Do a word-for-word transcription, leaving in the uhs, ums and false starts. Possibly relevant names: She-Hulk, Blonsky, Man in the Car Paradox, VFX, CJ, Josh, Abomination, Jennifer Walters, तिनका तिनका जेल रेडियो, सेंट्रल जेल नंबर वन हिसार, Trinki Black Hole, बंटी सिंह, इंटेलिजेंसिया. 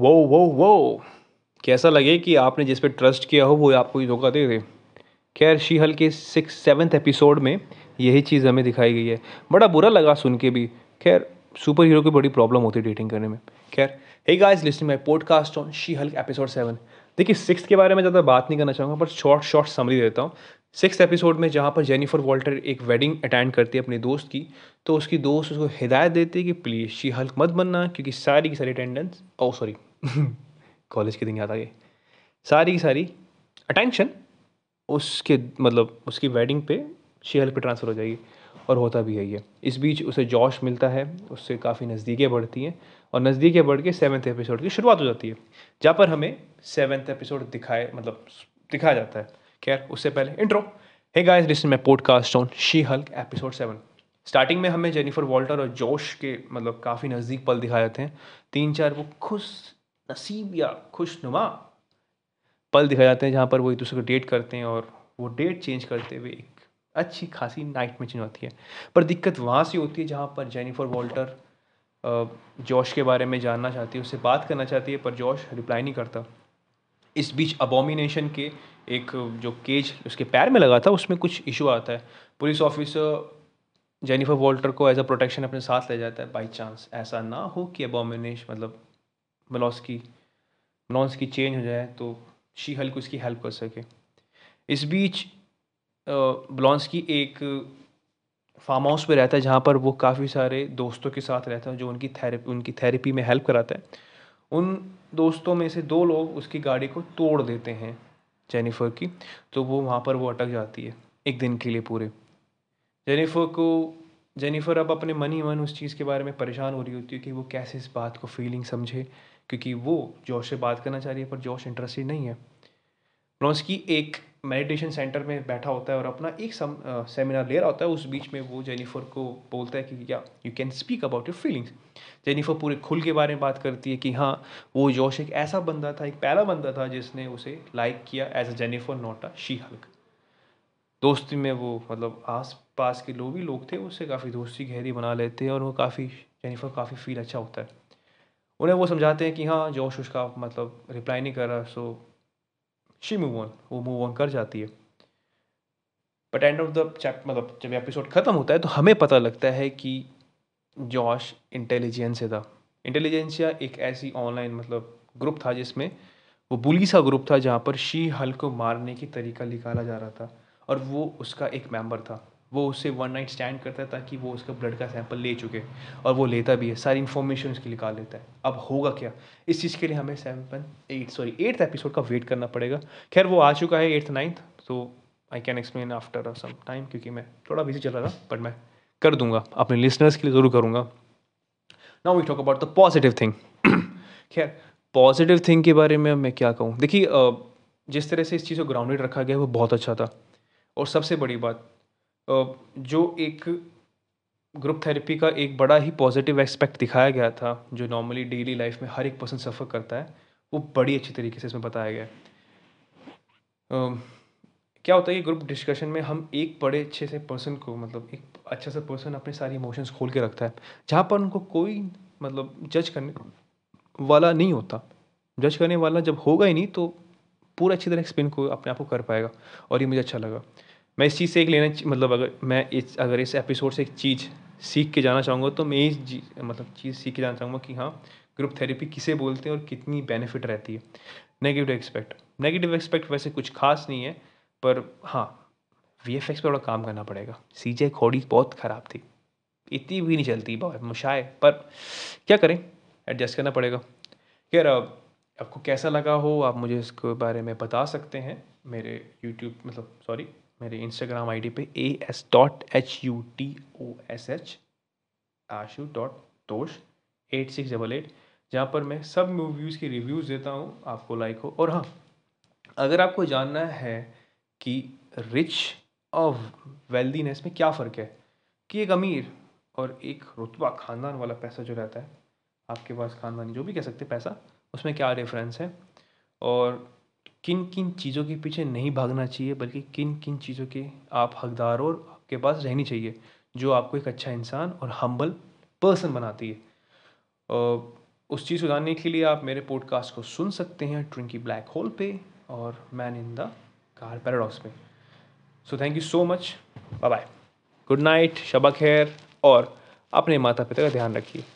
वो वो वो कैसा लगे कि आपने जिस पे ट्रस्ट किया हो वो आपको ये धोखा दे दे। खैर शी हल्क के सिक्स सेवन्थ एपिसोड में यही चीज़ हमें दिखाई गई है। बड़ा बुरा लगा सुन के भी। खैर सुपर हीरो की बड़ी प्रॉब्लम होती है डेटिंग करने में। खैर hey guys listing my podcast on she Hulk episode seven. देखिए सिक्स के बारे में ज़्यादा बात नहीं करना चाहूँगा, पर शॉर्ट शॉर्ट समरी देता हूँ। सिक्स एपिसोड में जहाँ पर जेनिफर वॉल्टर एक वेडिंग अटेंड करती है अपने दोस्त की, तो उसकी दोस्त उसको हिदायत देती है कि प्लीज़ शी हल्क मत बनना, क्योंकि सारी की सारी अटेंडेंस ओ सॉरी कॉलेज के दिन याद आ गए, सारी की सारी अटेंशन उसके मतलब उसकी वेडिंग पे शी हल्क पे ट्रांसफ़र हो जाएगी। और होता भी है ये। इस बीच उसे जॉश मिलता है, उससे काफ़ी नज़दीकें बढ़ती हैं और नज़दीकें बढ़ के सेवन्थ एपिसोड की शुरुआत हो जाती है, जहाँ पर हमें सेवन्थ एपिसोड दिखाए मतलब दिखाया जाता है। खैर उससे पहले intro. Hey guys listen my podcast on she Hulk episode seven. Starting में हमें जेनिफर वॉल्टर और जोश के मतलब काफ़ी नज़दीक पल दिखाए जाते हैं। तीन चार वो खुश नसीब या खुशनुमा पल दिखाए जाते हैं जहाँ पर वो एक दूसरे को डेट करते हैं और वो डेट चेंज करते हुए एक अच्छी खासी नाइट में चेंज होती है। पर दिक्कत वहाँ से होती है जहाँ पर जेनिफर वॉल्टर जोश के बारे में जानना चाहती है, उससे बात करना चाहती है, पर जोश रिप्लाई नहीं करता। इस बीच अबोमिनेशन के एक जो केज उसके पैर में लगा था उसमें कुछ इशू आता है। पुलिस ऑफिसर जेनिफर वॉल्टर को एज अ प्रोटेक्शन अपने साथ ले जाता है बाई चांस ऐसा ना हो कि अबोमिनेशन मतलब ब्लॉन्स्की ब्लॉन्स्की चेंज हो जाए तो शी हल्क उसकी हेल्प कर सके। इस बीच ब्लॉन्स्की एक फार्म हाउस पे रहता है जहाँ पर वो काफ़ी सारे दोस्तों के साथ रहता है जो उनकी थेरेपी उनकी थेरेपी में हेल्प कराता है। उन दोस्तों में से दो लोग उसकी गाड़ी को तोड़ देते हैं जेनिफर की, तो वो वहाँ पर वो अटक जाती है एक दिन के लिए पूरे। जेनिफर को जेनिफर अब अपने मन ही मन उस चीज़ के बारे में परेशान हो रही होती है कि वो कैसे इस बात को फीलिंग समझे, क्योंकि वो जोश से बात करना चाह रही है पर जोश इंटरेस्टेड नहीं है। ब्लॉन्स्की एक मेडिटेशन सेंटर में बैठा होता है और अपना एक सम, आ, सेमिनार ले रहा होता है। उस बीच में वो जेनिफर को बोलता है कि yeah you can speak about your feelings. Jennifer पूरे खुल के बारे में बात करती है कि हाँ वो जोश एक ऐसा बंदा था, एक पहला बंदा था जिसने उसे लाइक किया as a Jennifer not a She Hulk. दोस्ती में वो मतलब आस पास के लोग भी लोग थे उससे काफ़ी दोस्ती गहरी बना लेते हैं और वो काफ़ी जेनिफर काफ़ी फील अच्छा होता है। उन्हें वो समझाते हैं कि हाँ जोश उसका मतलब रिप्लाई नहीं कर रहा, सो शी मूव ऑन वो मूव ऑन कर जाती है। But end of the chapter मतलब जब एपिसोड ख़त्म होता है तो हमें पता लगता है कि जॉश इंटेलिजेंसिया था। इंटेलिजेंसिया एक ऐसी ऑनलाइन मतलब ग्रुप था जिसमें वो बुली सा ग्रुप था जहाँ पर शी हल्क को मारने की तरीका निकाला जा रहा था और वो उसका एक मेंबर था। वो उससे वन नाइट स्टैंड करता है ताकि वो उसका ब्लड का सैंपल ले चुके और वो लेता भी है, सारी इन्फॉर्मेशन उसकी निकाल लेता है। अब होगा क्या इस चीज़ के लिए हमें seven eight sorry eighth episode का वेट करना पड़ेगा। खैर वो आ चुका है एट्थ नाइन्थ, तो I can explain after some time क्योंकि मैं थोड़ा बिजी चल रहा था, बट मैं कर दूंगा अपने लिसनर्स के लिए ज़रूर करूँगा। Now we talk about the positive thing. खैर पॉजिटिव थिंग के बारे में मैं क्या कहूँ। देखिए जिस तरह से इस चीज़ को ग्राउंडेड रखा गया वो बहुत अच्छा था। और सबसे बड़ी बात जो एक ग्रुप थेरेपी का एक बड़ा ही पॉजिटिव एस्पेक्ट दिखाया गया था जो नॉर्मली डेली लाइफ में हर एक पर्सन सफ़र करता है, वो बड़ी अच्छी तरीके से इसमें बताया गया है। क्या होता है कि ग्रुप डिस्कशन में हम एक बड़े अच्छे से पर्सन को मतलब एक अच्छा सा पर्सन अपने सारी इमोशंस खोल के रखता है जहाँ पर उनको कोई मतलब जज करने वाला नहीं होता। जज करने वाला जब होगा ही नहीं तो पूरा अच्छी तरह एक्सप्लेन को अपने आप को कर पाएगा और ये मुझे अच्छा लगा। मैं इस चीज़ से एक लेना मतलब अगर मैं इस अगर इस एपिसोड से एक चीज़ सीख के जाना चाहूँगा तो मैं इस मतलब चीज़ सीख के जाना चाहूँगा कि हाँ ग्रुप थेरेपी किसे बोलते हैं और कितनी बेनिफिट रहती है। नेगेटिव एक्सपेक्ट नेगेटिव एक्सपेक्ट वैसे कुछ खास नहीं है, पर हाँ वीएफएक्स पर थोड़ा काम करना पड़ेगा। सीजे खोड़ी बहुत ख़राब थी, इतनी भी नहीं चलती मुशाए, पर क्या करें एडजस्ट करना पड़ेगा। खैर आपको कैसा लगा हो आप मुझे इसके बारे में बता सकते हैं मेरे यूट्यूब मतलब सॉरी मेरे इंस्टाग्राम आईडी पे A S dot H U T O S H Ashu dot Tosh eight six double eight जहाँ पर मैं सब मूवीज़ के रिव्यूज़ देता हूँ, आपको लाइक हो। और हाँ अगर आपको जानना है कि रिच और वेल्दीनेस में क्या फ़र्क है कि एक अमीर और एक रुतबा ख़ानदान वाला पैसा जो रहता है आपके पास ख़ानदान जो भी कह सकते पैसा उसमें क्या डिफरेंस है और किन किन चीज़ों के पीछे नहीं भागना चाहिए बल्कि किन किन चीज़ों के आप हकदार और आपके पास रहनी चाहिए जो आपको एक अच्छा इंसान और हम्बल पर्सन बनाती है। उस चीज़ को जानने के लिए आप मेरे पॉडकास्ट को सुन सकते हैं ट्रिंकी ब्लैक होल पे और man in the car paradox पे। So thank you so much, bye bye, good night, शबा खैर और अपने माता पिता का ध्यान रखिए।